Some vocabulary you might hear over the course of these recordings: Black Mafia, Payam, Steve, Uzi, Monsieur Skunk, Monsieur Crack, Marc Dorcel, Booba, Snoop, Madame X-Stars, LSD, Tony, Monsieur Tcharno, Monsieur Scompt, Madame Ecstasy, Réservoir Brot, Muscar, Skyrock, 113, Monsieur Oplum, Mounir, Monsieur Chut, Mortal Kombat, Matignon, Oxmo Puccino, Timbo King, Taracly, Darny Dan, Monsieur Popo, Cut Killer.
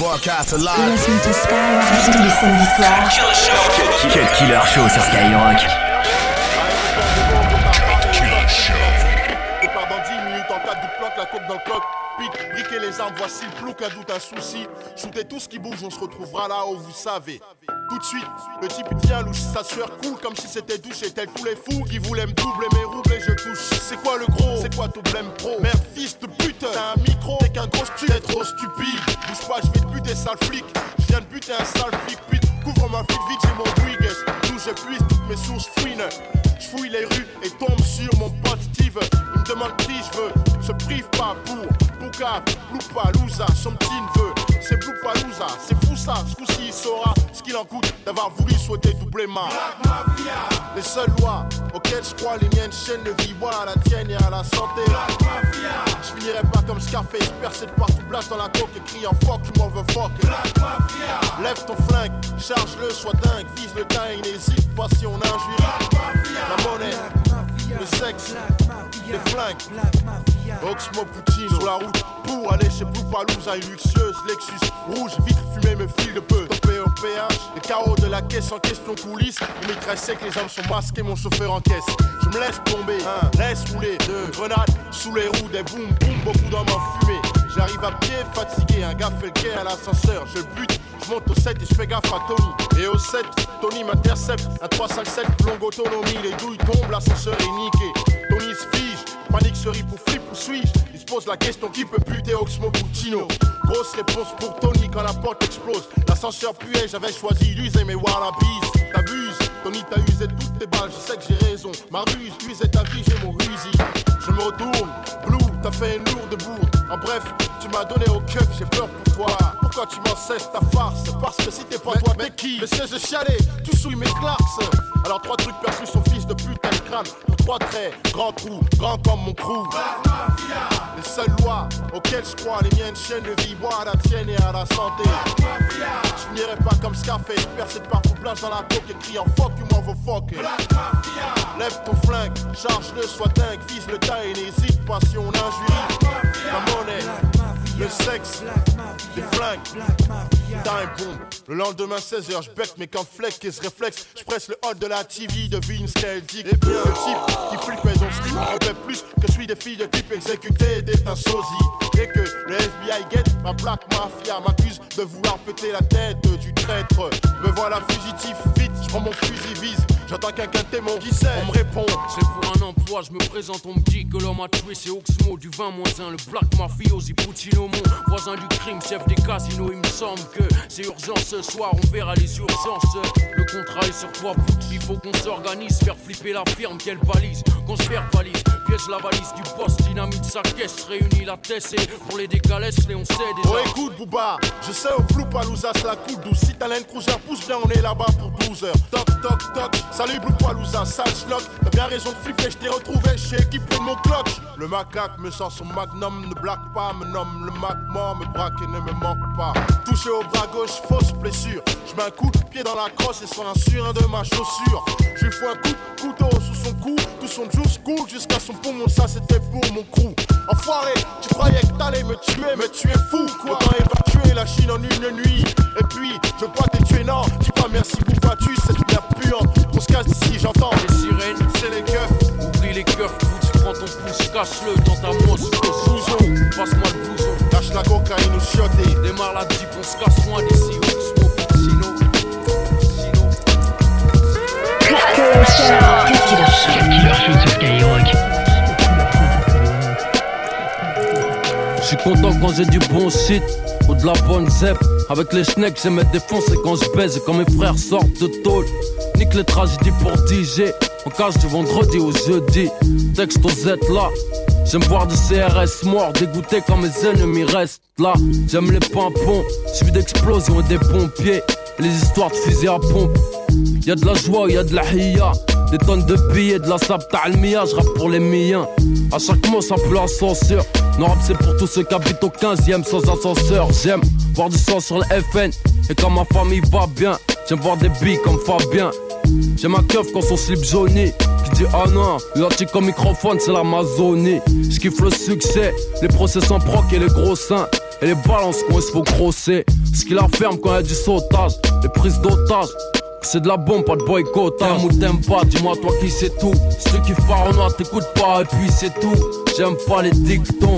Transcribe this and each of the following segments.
Broadcast live. You're listening to Skyrock. Tous les samedis soirs. Cut Killer Show sur Skyrock. Cut Killer Show. Et par dans 10 minutes, en cas de bloc, la coupe dans le coq. Pique, briquez les armes, voici plus qu'un doute, un souci. Shootez tout ce qui bouge, on se retrouvera là où vous savez. Tout de suite, le type tient louche, sa sueur coule comme si c'était douche. Et tel tous les fous qui voulaient me doubler mes roubles et je touche. C'est quoi le gros? C'est quoi ton blème pro? Merde, fils de pute, t'as un micro, t'es qu'un gros stu. T'es trop stupide, bouge pas, je vais te buter, sale flic. Je viens de buter un sale flic, pute, couvre ma flic, vite, j'ai mon wiggle. D'où je puise toutes mes sources fouines. Je fouille les rues et tombe sur mon pote Steve. Il me demande qui je veux, je prive pas pour Bouga, Bluepalooza, son petit neveu. C'est Bluepalooza, c'est fou ça, ce coup-ci il saura ce qu'il en coûte d'avoir voulu souhaiter doubler ma Black Mafia. Les seules lois auxquelles je crois, les miennes chaînes de vie, moi à la tienne et à la santé. Black Mafia. Je finirai pas comme Scarface, percé de partout, blast dans la coque et crie en fuck, tu m'en veux fuck. Black Mafia. Lève ton flingue, charge-le, sois dingue, vise le tas et n'hésite pas si on injure. La monnaie, le sexe, les flingues. Oxmo Poutine sur la route pour aller chez Bluepalooza, une luxueuse Lexus rouge, vitre fumée, me file de peu. Topé au péage, les carreaux de la caisse en question coulisse. On m'écrasait que les hommes sont masqués, mon chauffeur en caisse. Je me laisse tomber, laisse rouler, deux grenades sous les roues, des boum boum, beaucoup d'hommes en fumée. J'arrive à pied, fatigué, un gars fait le quai à l'ascenseur, je bute. Je monte au 7 et je fais gaffe à Tony. Et au 7, Tony m'intercepte. Un 357, longue autonomie. Les douilles tombent, l'ascenseur est niqué. Tony se fige, panique se rit pour flip, où suis-je? Il se pose la question qui peut buter Oxmo Puccino. Grosse réponse pour Tony quand la porte explose. L'ascenseur puait, j'avais choisi d'user mes wallabies. T'abuses, Tony t'as usé toutes tes balles, je sais que j'ai raison. Ma ruse, usé ta vie, j'ai mon Uzi. Je me retourne, Blue, t'as fait une lourde bourde. En bref, tu m'as donné au keuf, j'ai peur pour toi. Pourquoi tu m'en cesses ta farce? Parce que si t'es pas toi, t'es qui? Le siège de chialer, tu souilles mes clarks. Alors trois trucs perçus, son fils de pute, t'as le crâne. Pour trois traits, grand trou, grand comme mon crew. Les seules lois auxquelles je crois, les miennes chaînes de vie, moi à la tienne et à la santé. Je finirai pas comme Scarface, percé de partout, blanche dans la coque et crie en fuck, you m'en veux fuck. Lève ton flingue, charge-le, sois dingue, vise le tas et n'hésite pas si on injurie. La monnaie, le sexe, des flingues, time bomb. Le lendemain 16h, je bec mes cornflakes et ce réflexe. Je presse le hot de la TV, devine ce qu'elle dit. Et bien le type qui flippe et dont Steve en fait plus que celui des filles de type exécuté des un sosie. Et que le FBI guette ma Black Mafia, m'accuse de vouloir péter la tête du traître. Me voilà fugitif, vite, je prends mon fusil, vise. J'entends quelqu'un témoin, qui sait? On me répond. C'est pour un emploi, je me présente, on me dit que l'homme a tué, c'est Oxmo du 20-1. Le Black Mafiosi Poutine au monde, voisin du crime, chef des casinos. Il me semble que c'est urgent ce soir, on verra les urgences. Le contrat est sur toi, pute, il faut qu'on s'organise. Faire flipper la firme, qu'elle balise, qu'on se verbalise. Piège la valise du poste, dynamite sa caisse, réunit la tête et pour les décalés, on sait déjà. Oh écoute Booba, je sais au flou, Palouza, c'est la coupe douce. Si t'as l'un cruiser, pousse bien, on est là-bas pour 12 heures. Toc, toc, toc. Salut Bluepalooza, sale schnock, t'as bien raison de flipper, je t'ai retrouvé chez équipe de mon clock. Le macaque me sort son magnum, ne blague pas, me nomme le magma, me braque et ne me manque pas. Touché au bras gauche, fausse blessure, je mets un coup de pied dans la crosse et sur un surin de ma chaussure. Je lui fous un coup de couteau sous son cou, tout son juice coule jusqu'à son poumon, ça c'était pour mon crew. Enfoiré, tu croyais que t'allais me tuer, mais tu es fou quoi. Autant évacuer la Chine en une nuit. Et puis, je veux pas t'es tué, non, dis pas merci Bouba, tu cette merde puante. On se casse ici, j'entends les sirènes, c'est les keufs. Oublie les keufs, tu prends ton pouce, cache-le dans ta mosse. Blouson, passe-moi le blouson. Lâche la cocaïne ou chioter. Démarre la dip, on se casse loin d'ici. Oxmo Puccino, Puccino. Cut Killer Show sur Skyrock. Je suis content quand j'ai du bon shit ou de la bonne zep. Avec les snacks j'aime me défoncer quand je baise. Quand mes frères sortent de tôle, nique les tragédies pour DJ. On cache du vendredi au jeudi, texte aux Z là. J'aime boire du CRS mort, dégoûté quand mes ennemis restent là. J'aime les pimpons, suivi d'explosions et des pompiers. Les histoires de fusées à pompe. Y'a de la joie, y'a de la hiya. Des tonnes de billets, de la sable, t'as le mia, j'rappe pour les miens. A chaque mot, ça pleut l'ascenseur. Non, rap, c'est pour tous ceux qui habitent au 15ème sans ascenseur. J'aime voir du sang sur le FN. Et quand ma famille va bien, j'aime voir des billes comme Fabien. J'aime un keuf quand son slip jauni. Qui dit ah non, l'article au microphone, c'est l'Amazonie. J'kiffe le succès, les procès sans proc et les gros seins. et les balances quand il se faut grosser. Ce qui la ferme quand il y a du sautage, les prises d'otages. C'est de la bombe, pas de boycottage. T'aimes ou t'aimes pas, dis-moi toi qui c'est tout. Ceux qui faronnent, t'écoutes pas et puis c'est tout. J'aime pas les dictons,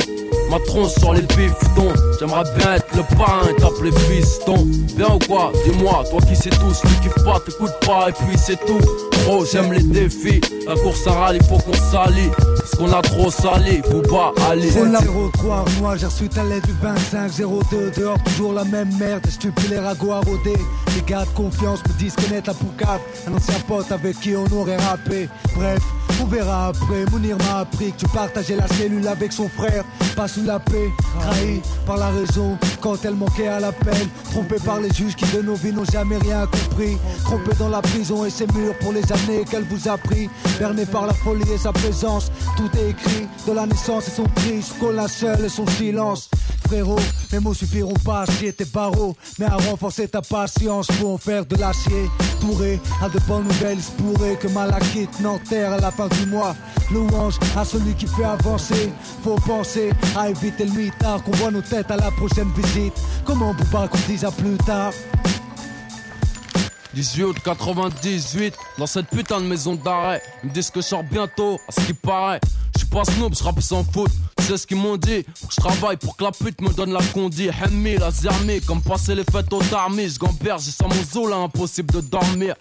ma tronche sur les biftons. J'aimerais bien être le parrain et t'appeler fiston. Bien ou quoi, dis-moi, toi qui sais tout. Si tu kiffes pas, t'écoutes pas et puis c'est tout. Bro, j'aime les défis, la course à rallye, faut qu'on salit. Parce qu'on a trop sali, faut pas aller. C'est la 03 armoire, j'ai reçu ta lettre du 25-02. Dehors, toujours la même merde, je tue plus les ragots à rôder. Les gars de confiance me disent connaître la poucave. Un ancien pote avec qui on aurait rappé. Bref, on verra après. Mounir m'a appris que tu partageais la cellule avec son frère. Pas sous la paix, trahi par la raison quand elle manquait à l'appel. Trompé par les juges qui de nos vies n'ont jamais rien compris. Trompé dans la prison et ses murs pour les années qu'elle vous a pris. Berné par la folie et sa présence. Tout est écrit de la naissance et son cri jusqu'au linceul et son silence. Frérot, mes mots suffiront pas à scier tes barreaux, mais à renforcer ta patience pour en faire de l'acier. Touré à de bonnes nouvelles, il se pourrait que Malakite n'enterre à la fin du mois. Louange à celui qui fait avancer. Faut penser à éviter le mitard, qu'on voit nos têtes à la prochaine visite. Comment Booba qu'on dise à plus tard. 18 août 98, dans cette putain de maison d'arrêt. Ils me disent que je sors bientôt, à ce qui paraît. J'suis pas Snoop, j'rappe sans foot. C'est ce qu'ils m'ont dit, je travaille pour que la pute me donne la condi. Hemmi, la zermi, comme passer les fêtes aux armées. J'gamberge, j'ai sans mon zoo là, impossible de dormir.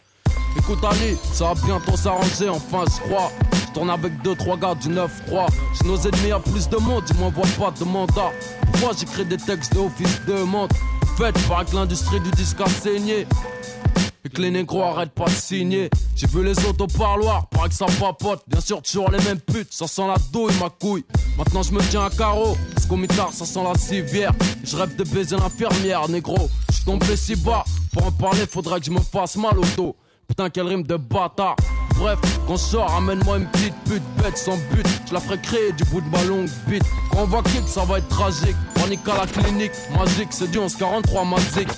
Écoute Ali, ça va bientôt s'arranger, enfin j'crois. J'tourne avec 2-3 gars du 9-3. J'ai nos ennemis à plus de monde, ils m'envoient pas de mandat. Pourquoi j'écris des textes de office de montre. Faites, paraît que l'industrie du disque a saigné et que les négros arrêtent pas de signer. J'ai vu les autres au parloir, paraît que ça papote. Bien sûr toujours les mêmes putes, ça sent la douille ma couille. Maintenant je me tiens à carreau, parce qu'au mitard ça sent la civière. Je rêve de baiser l'infirmière négro. Je suis tombé si bas, pour en parler faudrait que je me fasse mal au dos. Putain quelle rime de bâtard. Bref, quand je sors, amène-moi une petite pute bête sans but. Je la ferai créer du bout de ma longue bite. Quand on va kick, ça va être tragique. Panique à la clinique, magique, c'est du 11-43 magique.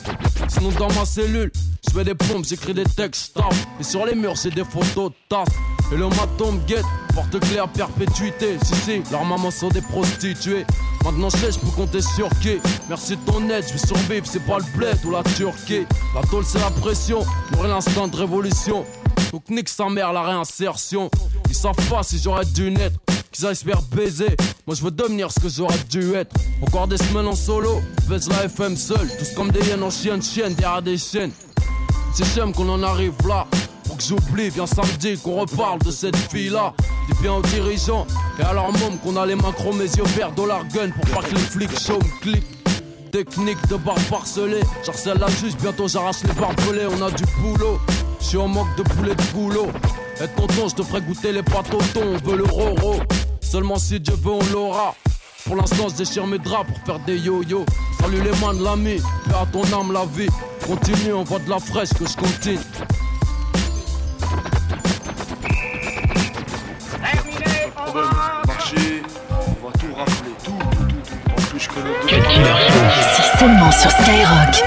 Sinon dans ma cellule, je fais des pompes, j'écris des textes, taf. Et sur les murs, c'est des photos de taf. Et le maton me guette, porte clé à perpétuité. Si, si, leurs mamans sont des prostituées. Maintenant je sais, je peux compter sur qui. Merci de ton aide, je vais survivre, c'est pas le bled ou la Turquie. La tôle, c'est la pression, pour l'instant de révolution. Donc nique sa mère la réinsertion. Ils savent pas si j'aurais dû naître, qu'ils aillent se faire baiser. Moi je veux devenir ce que j'aurais dû être. Encore des semaines en solo, baise la FM seul. Tous comme des hyènes en chienne derrière des chaînes. C'est chème qu'on en arrive là. Pour que j'oublie, viens samedi qu'on reparle de cette fille là. Dis bien aux dirigeants et à leur môme qu'on a les mains chrome, mes yeux verts, dollar gun. Pour pas que les flics show me cliquent. Technique de barre parcelée, j'harcèle la juge, bientôt j'arrache les barbelés. On a du boulot. Je suis en manque de poulet de boulot. Être content, je te ferai goûter les pâtes au thon. On veut le roro. Seulement si Dieu veut, on l'aura. Pour l'instant, je déchire mes draps pour faire des yo-yo. Salut les mains de l'ami, paix à ton âme, la vie. Continue, on voit de la fraîche que je continue. Marcher, on va tout rappeler, tout. En plus, je connais tout. C'est seulement sur Skyrock.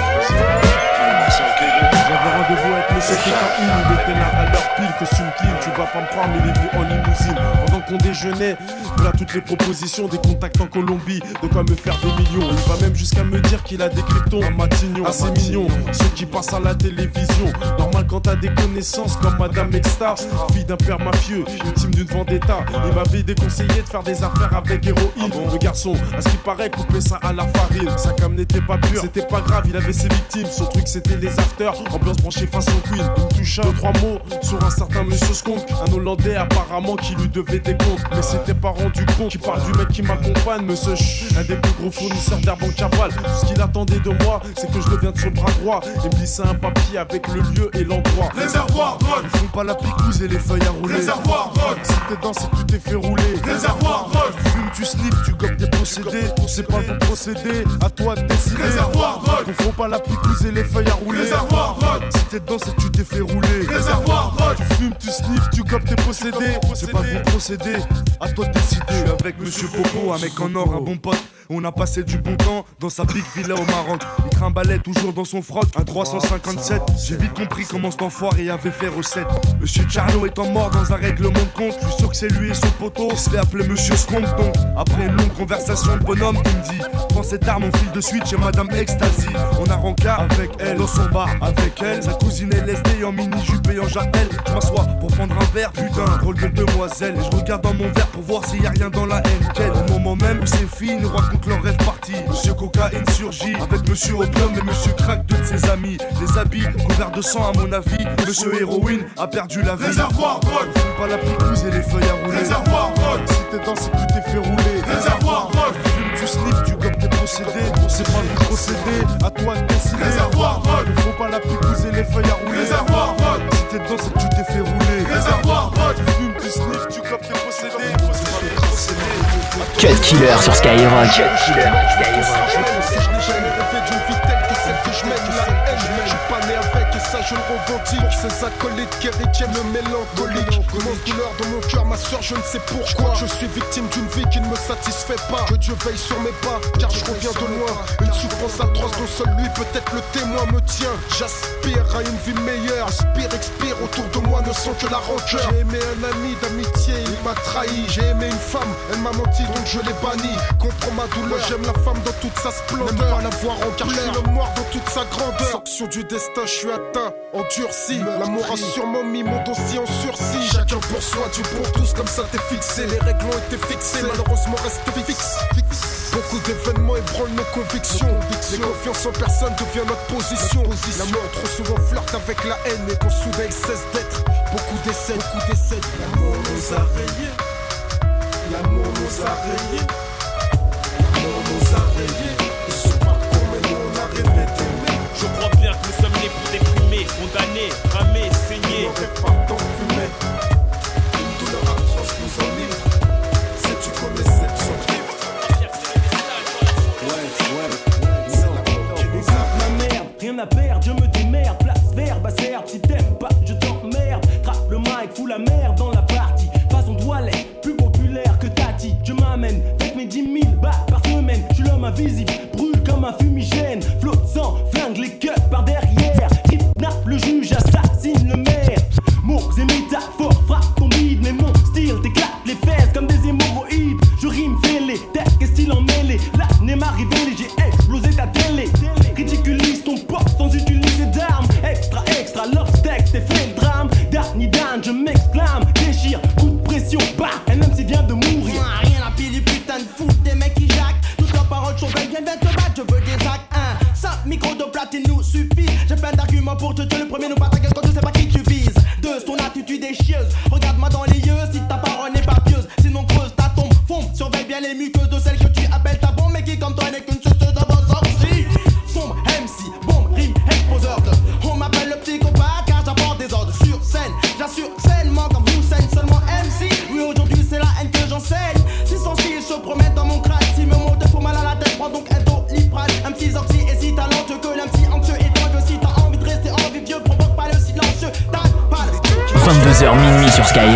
Rendez-vous avec Monsieur Coca-In, il était là à l'heure pile que sur une clim. Tu vas pas me croire, mais les vies en limousine. Pendant qu'on déjeunait, voilà toutes les propositions des contacts en Colombie. De quoi me faire des millions. Il va même jusqu'à me dire qu'il a des cryptons à Matignon. Assez mignon, ceux qui passent à la télévision. Normal quand t'as des connaissances comme Madame X-Stars, fille d'un père mafieux, victime d'une vendetta. Il m'avait déconseillé de faire des affaires avec héroïne. Le garçon, à ce qu'il paraît, coupait ça à la farine. Sa cam n'était pas pure, c'était pas grave, il avait ses victimes. Son truc c'était les afters, ambiance branchée façon queen. Une touche à 2-3 mots sur un certain Monsieur Skunk, un Hollandais apparemment qui lui devait des comptes. Mais c'était pas rendu compte, qui parle du mec qui m'accompagne, Monsieur Chut, un des plus gros fournisseurs d'herbes en cavale. Tout ce qu'il attendait de moi, c'est que je devienne son bras droit. Et me glissait un papier avec le lieu et l'endroit. Réservoir Brot, ils font pas la picouse et les feuilles à rouler. Réservoir Brot, si t'es dans, c'est que tu t'es fait rouler. Réservoir Brot, tu fumes, tu slips, tu gobes des procédés. C'est pas le bon procédé, à toi de décider. Réservoir Brot, ils font pas la picouse et les feuilles à rouler. Réservoir Brot, si t'es dedans, c'est que tu t'es fait rouler. Réservoir Brot, tu fumes, tu sniffes, tu copes tes procédés. C'est pas le bon procédé, à toi de décider. Je suis avec Monsieur Popo, un mec en or, un bon pote. On a passé du bon temps dans sa big villa au Maroc. Il trimballait toujours dans son froc un 357. J'ai vite compris comment cet enfoiré avait fait recette. Monsieur Tcharno étant mort dans un règlement de compte, je suis sûr que c'est lui et son poteau. On se fait appeler Monsieur Scompt. Donc après une longue conversation, le bonhomme il me dit: prends cette arme, on file de suite chez Madame Ecstasy. On a rencard avec elle, dans son bar avec elle, sa cousine LSD en mini-jupe et en jartel. Je m'assois pour prendre un verre, putain, drôle de demoiselle. Et je regarde dans mon verre pour voir s'il y a rien dans la haine. Quel moment même où ces filles nous racontent leur rêve parti. Monsieur Coca-In surgit avec Monsieur Oplum et Monsieur Crack, deux de ses amis. Les habits couverts de sang à mon avis. Monsieur Héroïne a perdu la vie. Réservoir Brot, fume pas la picouse et les feuilles à rouler. Réservoir Brot, si t'es dans si tu t'es fait rouler. Réservoir Brot, fume du slip, tu gobes tes procédés. On sait pas le procédé, à toi de décider. Réservoir Brot, ne faut pas la picouse et les feuilles à rouler. Réservoir Brot, si t'es dans c'est que tu t'es fait rouler. Réservoir Brot, tu fumes du slip, tu gobes tes procédés. Cut Killer sur Skyrock. Cut Killer ça je le revendique. Pour ces acolytes qui héritiennent le mélancolique. Immense douleur dans mon cœur, ma soeur, je ne sais pourquoi. Je suis victime d'une vie qui ne me satisfait pas. Que Dieu veille sur mes pas, car je reviens de loin. Une souffrance atroce dont seul lui peut-être le témoin me tient. J'aspire à une vie meilleure. Aspire, expire, autour de moi ne sont que la rancœur. J'ai aimé un ami d'amitié, il m'a trahi. J'ai aimé une femme, elle m'a menti, donc je l'ai banni. Comprends ma douleur, j'aime la femme dans toute sa splendeur. N'aime pas la voir en car je suis le noir dans toute sa grandeur. Sanction du destin, je suis endurci, l'amour a sûrement mis mon dossier en sursis. Chacun pour soi, tu pour tous, comme ça t'es fixé. Les règles ont été fixées, malheureusement reste fixe. Beaucoup d'événements ébranlent nos convictions. Les confiances en personne devient notre position. L'amour trop souvent flirte avec la haine et qu'on soudain il cesse d'être. Beaucoup décèdent, l'amour nous a rayés. L'amour nous a rayés. L'amour nous a rayés. Ils sont pas cons mais nous on a rêvé d'aimer. Je crois bien que nous sommes nés pour déprimés, condamnés, ramés, saignés. On n'aurait pas tant fumé. Une douleur atroce nous enivre. Si tu connais cette survivre. Ouais, c'est la porte qui nous a. Ma merde, rien à perdre, je me démerde. Place verbe, acerbe, si t'aimes pas, je t'emmerde. Trappe le mic, fous la merde dans la partie. Façon doigt l'être, plus populaire que Tati. Je m'amène, avec mes 10 000 bahts par semaine. Je suis l'homme invisible, brûle comme un fumigène. Flotte sang, flingue les cœurs par derrière. Hypnappe le juge, assassine le maire. Mots et métaphores frappent ton bide. Mais mon style t'éclate les fesses comme des hémorroïdes. Je rime fêlé, tech et style emmêlé. L'année m'a révélé, j'ai explosé ta télé. Ridiculise ton porte sans utiliser d'armes. Extra, extra, leur texte et fait le drame. Darny Dan, je m'exclame. Déchire, coup de pression, bah, et même s'il vient de mourir. Rien à pire du putain de foot des mecs qui jacquent. Toutes leurs paroles sont belles, viens te battre, je veux des actes. 5 micros de platine nous suffit. J'ai plein d'arguments pour te tuer. Le premier nous bat ta gueule quand tu sais pas qui tu vises. Deux, ton attitude est chieuse. Regarde-moi dans les yeux si ta parole n'est pas pieuse. Sinon creuse ta tombe, fonde. Surveille bien les muqueuses de celles que tu appelles ta bombe. Mais qui comme toi n'est qu'une suceuse de vos orgies. Sombre, MC, bombe, rime, exposeur de. On m'appelle le psychopathe car j'apporte des ordres. Sur scène, j'assure sainement comme vous scène. Seulement MC, oui aujourd'hui c'est la haine que j'enseigne. 606 se promènent dans mon crâne. Si me monte pour mal à la tête, prends donc un dos liprane. Un petit sorti et si talentueux que l'un petit anxieux et toi que si t'as envie de rester en vie vieux, provoque pas le silencieux. T'as pas le 22h minuit sur Skyrock.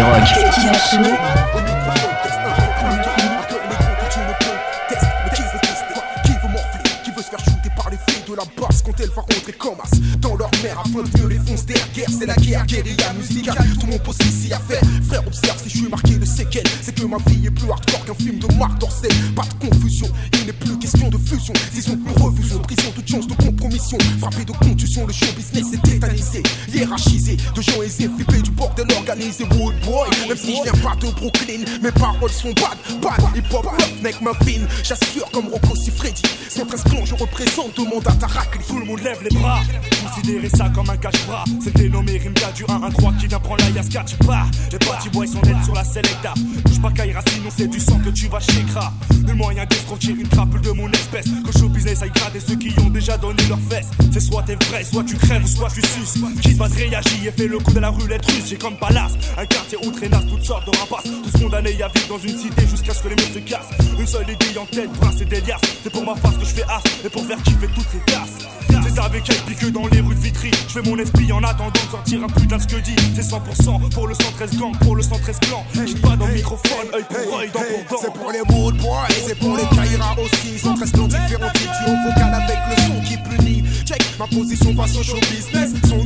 Dans leur mer, afin de mieux les fonces derrière. C'est la guerre, guérilla musicale. Tout mon poste ici à faire. Frère, observe si je suis marqué de séquelles. C'est que ma vie est plus hardcore qu'un film de Marc Dorcel. Pas de confusion, il n'est plus question de fusion. Disons que nous refusons, prison, toute chance de compromission. Frappé de contusion, le show business est tétanisé. Hiérarchisé, de gens aisés, flippés du bordel organisé. Wood boy, même si je viens pas de Brooklyn. Mes paroles sont bad, hip hop, mec, ma fine. J'assure comme Rocco, c'est Freddy. 113 clans, je représente, demande à Taracly. Tout le monde lève les bras. Considérez ça comme un cache-bras. C'est dénommé Rimka du 1-1-3 qui vient prendre la Yaska. Tu pars, les petits boys sont nets sur la Selecta. Bouge pas Kaira sinon c'est du sang que tu vas chez Kra. Le moyen de se retirer une crapule de mon espèce. Que show business aille grader ceux qui ont déjà donné leurs fesses. C'est soit t'es vrai, soit tu crèves, soit tu suces. Qui va te réagir et fait le coup de la roulette russe. J'ai comme palace, un quartier où traînasse toutes sortes de rapaces. Tous condamnés à vivre dans une cité jusqu'à ce que les murs se cassent. Une seule idée en tête, brasse et des liasses. C'est pour ma face que je fais as et pour faire kiffer toutes les tasses. C'est avec elle pique dans les rues de Vitry. Je fais mon esprit en attendant de sortir un putain de ce que dit. C'est 100% pour le 113 gang, pour le 113 clan. J'ai pas dans le microphone, œil pour œil, dent pour dent. C'est pour les wood boys, c'est pour les Kaira aussi. 113 clan différents titres, on vocal avec le son qui punit. Check, ma position passe au show business. Son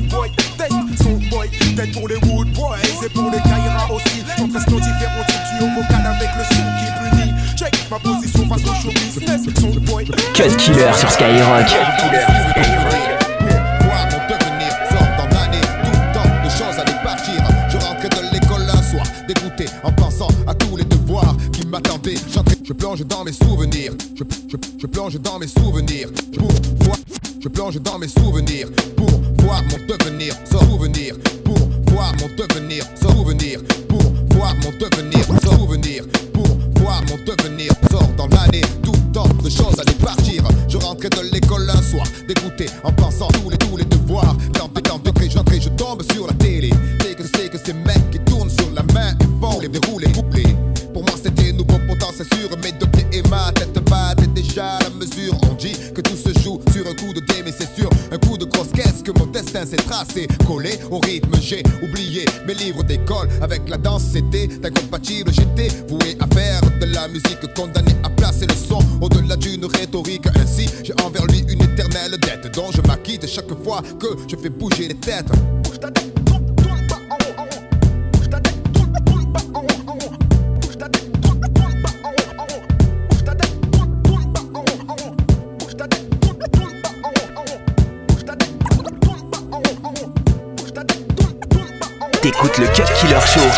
boy, tête pour les wood boys, c'est pour les Kaira aussi. 113 clan différents titres, on vocal avec le son qui punit. Check, ma position passe au show business. Son boy, Cut Killer sur Skyrock. Voir mon devenir, sortant d'année, tout le temps de choses à départir. Je rentrais de l'école un soir, dégoûté, en pensant à tous les devoirs qui m'attendaient. Je plonge dans mes souvenirs, je plonge dans mes souvenirs. Je plonge dans mes souvenirs pour voir mon devenir, souvenir. Pour voir mon devenir, souvenir. Pour voir mon devenir, souvenir. Pour voir mon devenir, sortant d'année, tout le temps de choses à départir. Je rentrais de l'école un soir, dégoûté, en pensant tous les devoirs. Je tombe sur la télé. C'est que ces mecs qui tournent sur la main et font les déroulés. Pour moi c'était nouveau, pourtant c'est sûr. Mes deux pieds et ma tête batte est déjà à la mesure. On dit que tout se joue sur un coup de dé, mais c'est sûr, un coup de grosse caisse que mon destin s'est tracé. Collé au rythme, j'ai oublié mes livres d'école. Avec la danse c'était incompatible, j'étais voué à faire de la musique, condamné à placer le son au-delà d'une rhétorique. Ainsi j'ai envers lui une éternelle dette dont je m'acquitte chaque fois que je fais bouger les têtes. T'écoutes le Cut Killer Show. Mon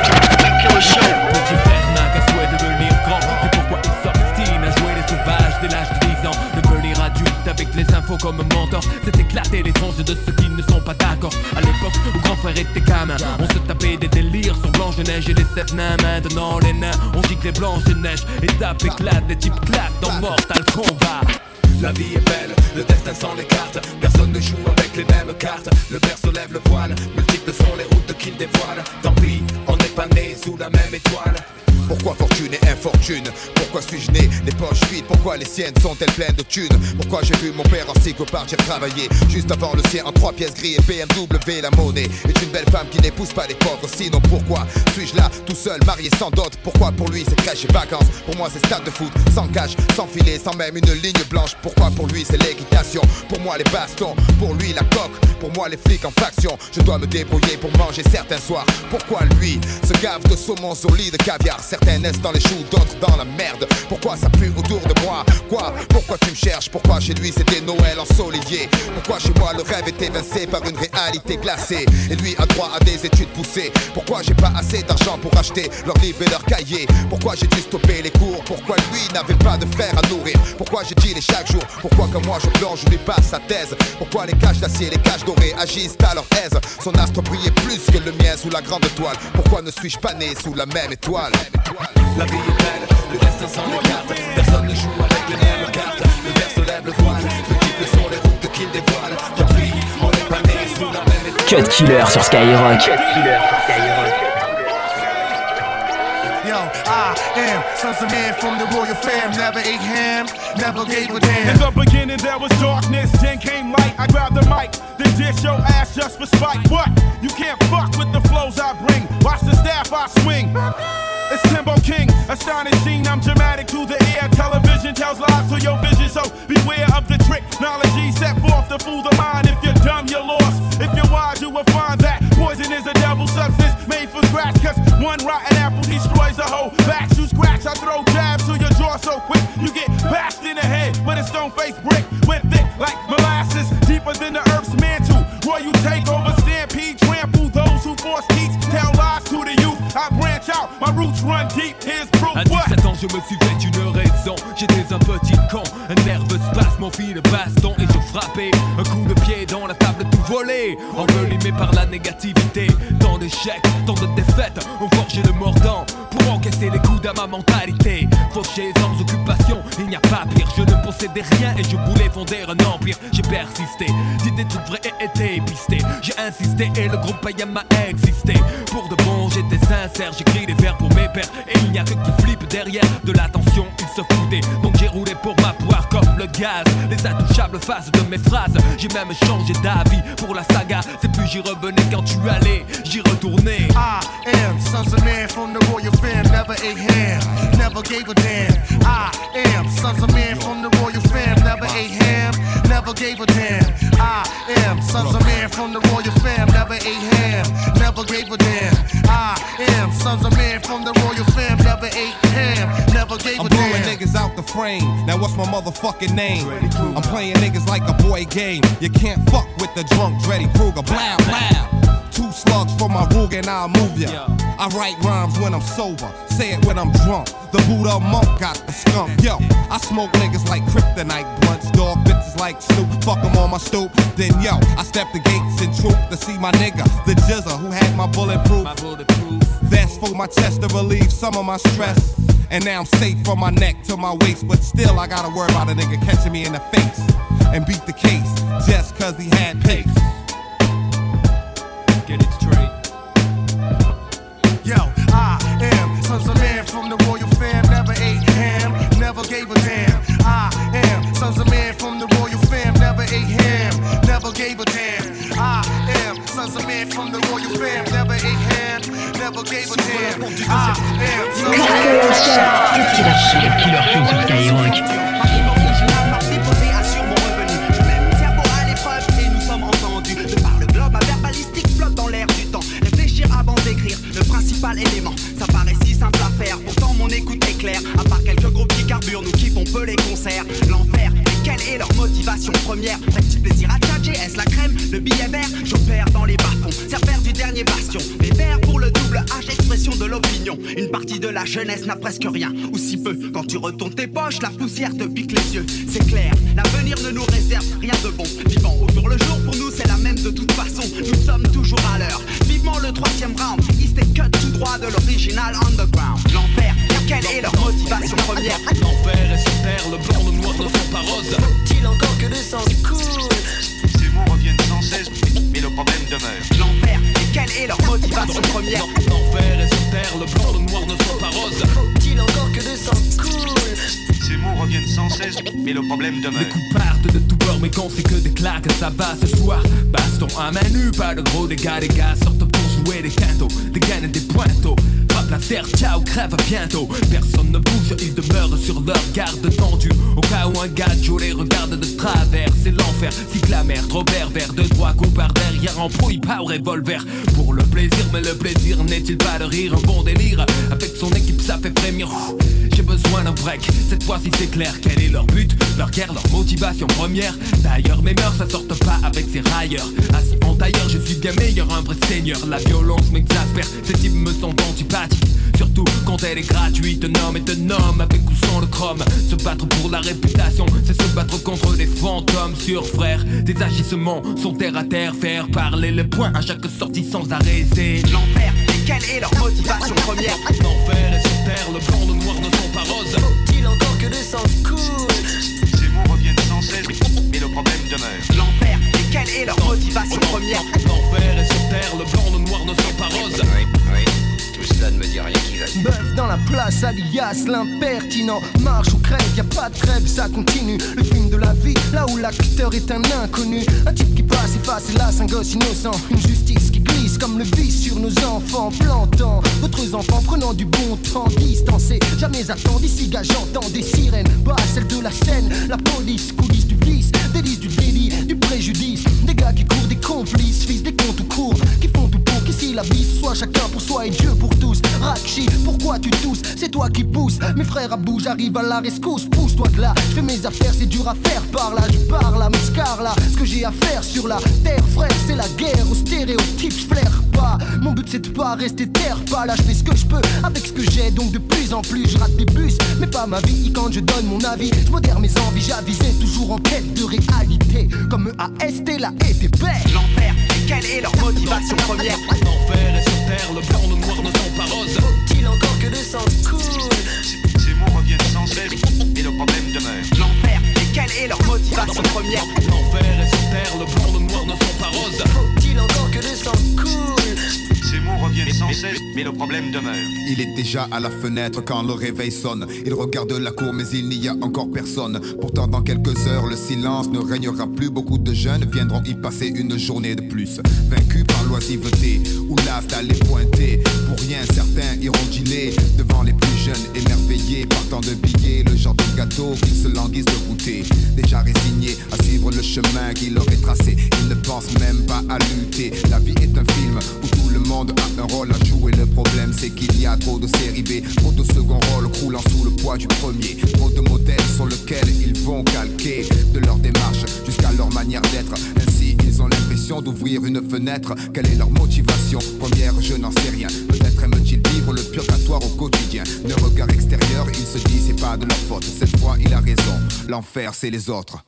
petit frère n'a qu'à souhait de devenir grand. C'est pourquoi il s'obstine à jouer les sauvages dès l'âge de 10 ans. Devenir adulte avec les infos comme mentor, c'est éclater les tranches de ceux qui ne sont pas d'accord. À l'époque où grand frère était gamin, on se tapait des délires sur Blanche Neige et les 7 nains. Maintenant les nains, on gicle les Blanche Neige et tape éclate, les types claquent dans Mortal Kombat. La vie est belle, le destin sans les cartes. Personne ne joue avec les mêmes cartes. Le père se lève le voile, multiples sont les routes qu'il dévoile. Tant pis, on n'est pas né sous la même étoile. Pourquoi fortune et infortune? Pourquoi suis-je né les poches vides? Pourquoi les siennes sont-elles pleines de thunes? Pourquoi j'ai vu mon père en psychopathe? J'ai travaillé juste avant le sien en 3 pièces grises et BMW. La monnaie est une belle femme qui n'épouse pas les pauvres. Sinon pourquoi suis-je là tout seul, marié sans dot? Pourquoi pour lui c'est crèche et vacances? Pour moi c'est stade de foot, sans cash, sans filet, sans même une ligne blanche. Pourquoi pour lui c'est l'équitation? Pour moi les bastons, pour lui la coque, pour moi les flics en faction. Je dois me débrouiller pour manger certains soirs. Pourquoi lui se gave de saumon sur lit de caviar? Certains naissent dans les choux, d'autres dans la merde. Pourquoi ça pue autour de moi? Quoi? Pourquoi tu me cherches? Pourquoi chez lui c'était Noël ensoleillé? Pourquoi chez moi le rêve est évincé par une réalité glacée? Et lui a droit à des études poussées. Pourquoi j'ai pas assez d'argent pour acheter leurs livres et leurs cahiers? Pourquoi j'ai dû stopper les cours? Pourquoi lui n'avait pas de frères à nourrir? Pourquoi j'ai dit les chaque jour? Pourquoi quand moi je plonge, je lui passe sa thèse? Pourquoi les caches d'acier, les caches dorées agissent à leur aise? Son astre brillait plus que le mien sous la grande toile. Pourquoi ne suis-je pas né sous la même étoile? La vie est belle, le destin sans les cartes. Personne ne joue avec les mêmes cartes. Le père se lève le voile, multiples sont les routes qu'il dévoile. Tant pis, on n'est pas né sous la même étoile. Cut Killer sur Skyrock. Cut Killer sur Skyrock. Yo, I am sons of man from the royal fam. Never ate ham, never gave a damn. In the beginning there was darkness, then came light. I grabbed the mic, then dish your ass just for spite. What? You can't fuck with the flows I bring. Watch the staff I swing. It's Timbo King, astonishing, I'm dramatic through the air. Television tells lies to your vision, so beware of the trick. Knowledge set forth to fool the mind. If you're dumb, you're lost. If you're wise, you will find that poison is a devil substance made for scratch. Cause one rotten apple destroys a whole batch. You scratch, I throw jabs to your jaw so quick. You get bashed in the head with a stone-faced brick. Went thick like molasses, deeper than the earth's mantle. Roy, you take over, stampede, trample those who force heat. Tell lies to the youth, I branch out, my roots run deep, here's proof. À 17 ans je me suis fait une raison, j'étais un petit con, un nerveux spasme, mon fil de baston et je frappais un coup de pied pied dans la table tout volé, envelimé par la négativité. Tant d'échecs, tant de défaites, on forgeait le mordant pour encaisser les coups à ma mentalité. Fauché sans occupation, il n'y a pas pire. Je ne possédais rien et je voulais fonder un empire. J'ai persisté, dit des trucs vrais et été pisté. J'ai insisté et le groupe Payam a existé. Pour de bon, j'étais sincère, j'écris des vers pour mes pères. Et il n'y a que qui flippe derrière, de l'attention ils se foutaient. Donc j'ai roulé pour ma poire comme le gaz, les intouchables faces de mes phrases. J'ai même changé d'avis pour la saga, c'est plus j'y revenais quand tu allais, j'y retournais. I am sons of man from the royal fam, never ate ham, never gave a damn. I am sons of man from the royal fam, never ate ham, never gave a damn. I am sons of man from the royal fam, never ate ham, never gave a damn. I am sons of man from the royal fam, never ate ham, never gave a damn. I'm blowing niggas out the frame, now what's my motherfucking name? I'm playing niggas like a boy game. You can't fuck with the drunk Dready Kruger. Blah, blah. Two slugs for my rug and I'll move ya. I write rhymes when I'm sober, say it when I'm drunk. The Buddha monk got the skunk. Yo, I smoke niggas like kryptonite blunts, dog bitches like Snoop, fuck them on my stoop. Then yo, I step the gates and troop to see my nigga, the jizzer who had my bulletproof. That's for my chest to relieve some of my stress. And now I'm safe from my neck to my waist, but still I gotta worry about a nigga catching me in the face and beat the case just cause he had pace. Get it straight. Yo, I am sons of man from the royal fam, never ate ham, never gave a damn. I am sons of man from the royal fam, never ate ham, never gave a damn. I am sons of man from the royal fam, never ate ham, never gave a damn. I am sons of man from the royal fam, never élément. Ça paraît si simple à faire, pourtant mon écoute est claire. À part quelques groupes qui carburent, nous kiffons peu les concerts. L'enfer, mais quelle est leur motivation première? Petit plaisir à tchatcher, est-ce la crème? Le billet vert, j'opère dans les bas-fonds, serpère du dernier bastion. Mes verts pour le double H, expression de l'opinion. Une partie de la jeunesse n'a presque rien, ou si peu. Quand tu retournes tes poches, la poussière te pique les yeux. C'est clair, l'avenir ne nous réserve rien de bon. Vivant au jour le jour, pour nous c'est la même de toute façon. Nous sommes toujours à l'heure, vivement le troisième round. East et cut tout droit de l'original underground. L'enfer, quelle est leur motivation première? L'enfer est sur terre, le blanc, le noir ne sont pas roses. Faut-il encore que le sang coule? Ces mots reviennent sans cesse, mais le problème demeure. L'enfer, quelle est leur motivation première? L'enfer est sur terre, le blanc, le noir ne sont pas roses. Faut-il encore que le sang coule? Ces mots reviennent sans cesse, mais le problème demeure. Les coups partent de tout bord, mais quand c'est que des claques, ça va ce soir. Baston à main nue, pas de gros dégâts, les gars sortent pour jouer des cantos, des gaines et des pointos. Frappe la terre, ciao, crève à bientôt. Personne ne bouge, ils demeurent sur leur garde tendue. Au cas où un gadjo les regarde de travers, c'est l'enfer, cyclamère, trop pervers. Deux, trois coups par derrière, embrouille pas au revolver. Pour le plaisir, mais le plaisir n'est-il pas de rire? Un bon délire, avec son équipe ça fait frémir. J'ai besoin d'un break, cette fois si c'est clair. Quel est leur but, leur guerre, leur motivation première? D'ailleurs mes mœurs ça sorte pas avec ces railleurs. Assis en tailleur, je suis bien meilleur, un vrai seigneur. La violence m'exaspère, ces types me sont antipathiques, surtout quand elle est gratuite. Un homme est un homme, avec ou sans le chrome. Se battre pour la réputation, c'est se battre contre des fantômes. Sur frère, des agissements sont terre à terre. Faire parler les points à chaque sortie sans arrêter. L'enfer, et quelle est leur motivation première? L'enfer est sur terre, le blanc, le noir ne sont pas roses. Faut-il encore que le sang coule? Ces mots reviennent sans cesse, mais le problème demeure. L'enfer, et quelle est leur motivation première? L'enfer est sur terre, le blanc, le noir ne sont pas roses. Cela ne me dit rien qui va. Bœuf dans la place, alias l'impertinent. Marche ou crève, y'a pas de trêve, ça continue. Le film de la vie, là où l'acteur est un inconnu. Un type qui passe, efface, hélas, un gosse innocent. Une justice qui glisse comme le vice sur nos enfants. Plantant d'autres enfants, prenant du bon temps. Distancés, jamais attendis, ciga, j'entends des sirènes. Bah, celle de la scène, la police, coulisses du vice. Délice du délit, du préjudice. Des gars qui courent, des complices, fils des comptes ou cours. Qui font tout pour qu'ici la vie soit chacun pour soi et Dieu pour tous. Rakshi, pourquoi pourquoi tu tousses, c'est toi qui pousse. Mes frères à bout, j'arrive à la rescousse. Pousse-toi de là, je fais mes affaires, c'est dur à faire. Par là, je parle à Muscar là. Ce que j'ai à faire sur la terre, frère, c'est la guerre. Au stéréotype, je flaire pas. Mon but c'est de pas rester terre, pas là, je fais ce que je peux avec ce que j'ai. Donc de plus en plus, je rate des bus, mais pas ma vie. Quand je donne mon avis, je modère mes envies, j'avisais toujours en quête de réalité. Comme EAST, la ETP. L'enfer, quelle est leur motivation première? L'enfer est sur terre, le blanc, le noir ne sont pas roses. Faut-il encore que le sang coule? Ces mots reviennent sans cesse et le problème demeure. L'enfer, quelle est leur motivation première? L'enfer est sur terre, le blanc, le noir ne sont pas roses. Faut-il encore que le sang coule? Ces mots reviennent sans cesse, mais le problème demeure. Il est déjà à la fenêtre quand le réveil sonne. Il regarde la cour, mais il n'y a encore personne. Pourtant, dans quelques heures, le silence ne régnera plus. Beaucoup de jeunes viendront y passer une journée de plus. Vaincus par l'oisiveté, ou las d'aller pointer. Pour rien, certains iront dîner devant les plus jeunes, émerveillés par tant de billets. Le genre de gâteau qu'ils se languissent de goûter. Déjà résignés à suivre le chemin qu'il aurait tracé, ils ne pensent même pas à lutter. La vie est un film où tout le monde a un rôle à jouer, le problème c'est qu'il y a trop de série B, trop de second rôle croulant sous le poids du premier, trop de modèles sur lesquels ils vont calquer de leur démarche jusqu'à leur manière d'être, ainsi ils ont l'impression d'ouvrir une fenêtre. Quelle est leur motivation première, je n'en sais rien, peut-être aiment-ils vivre le purgatoire au quotidien, le regard extérieur, ils se disent c'est pas de leur faute, cette fois il a raison, l'enfer c'est les autres.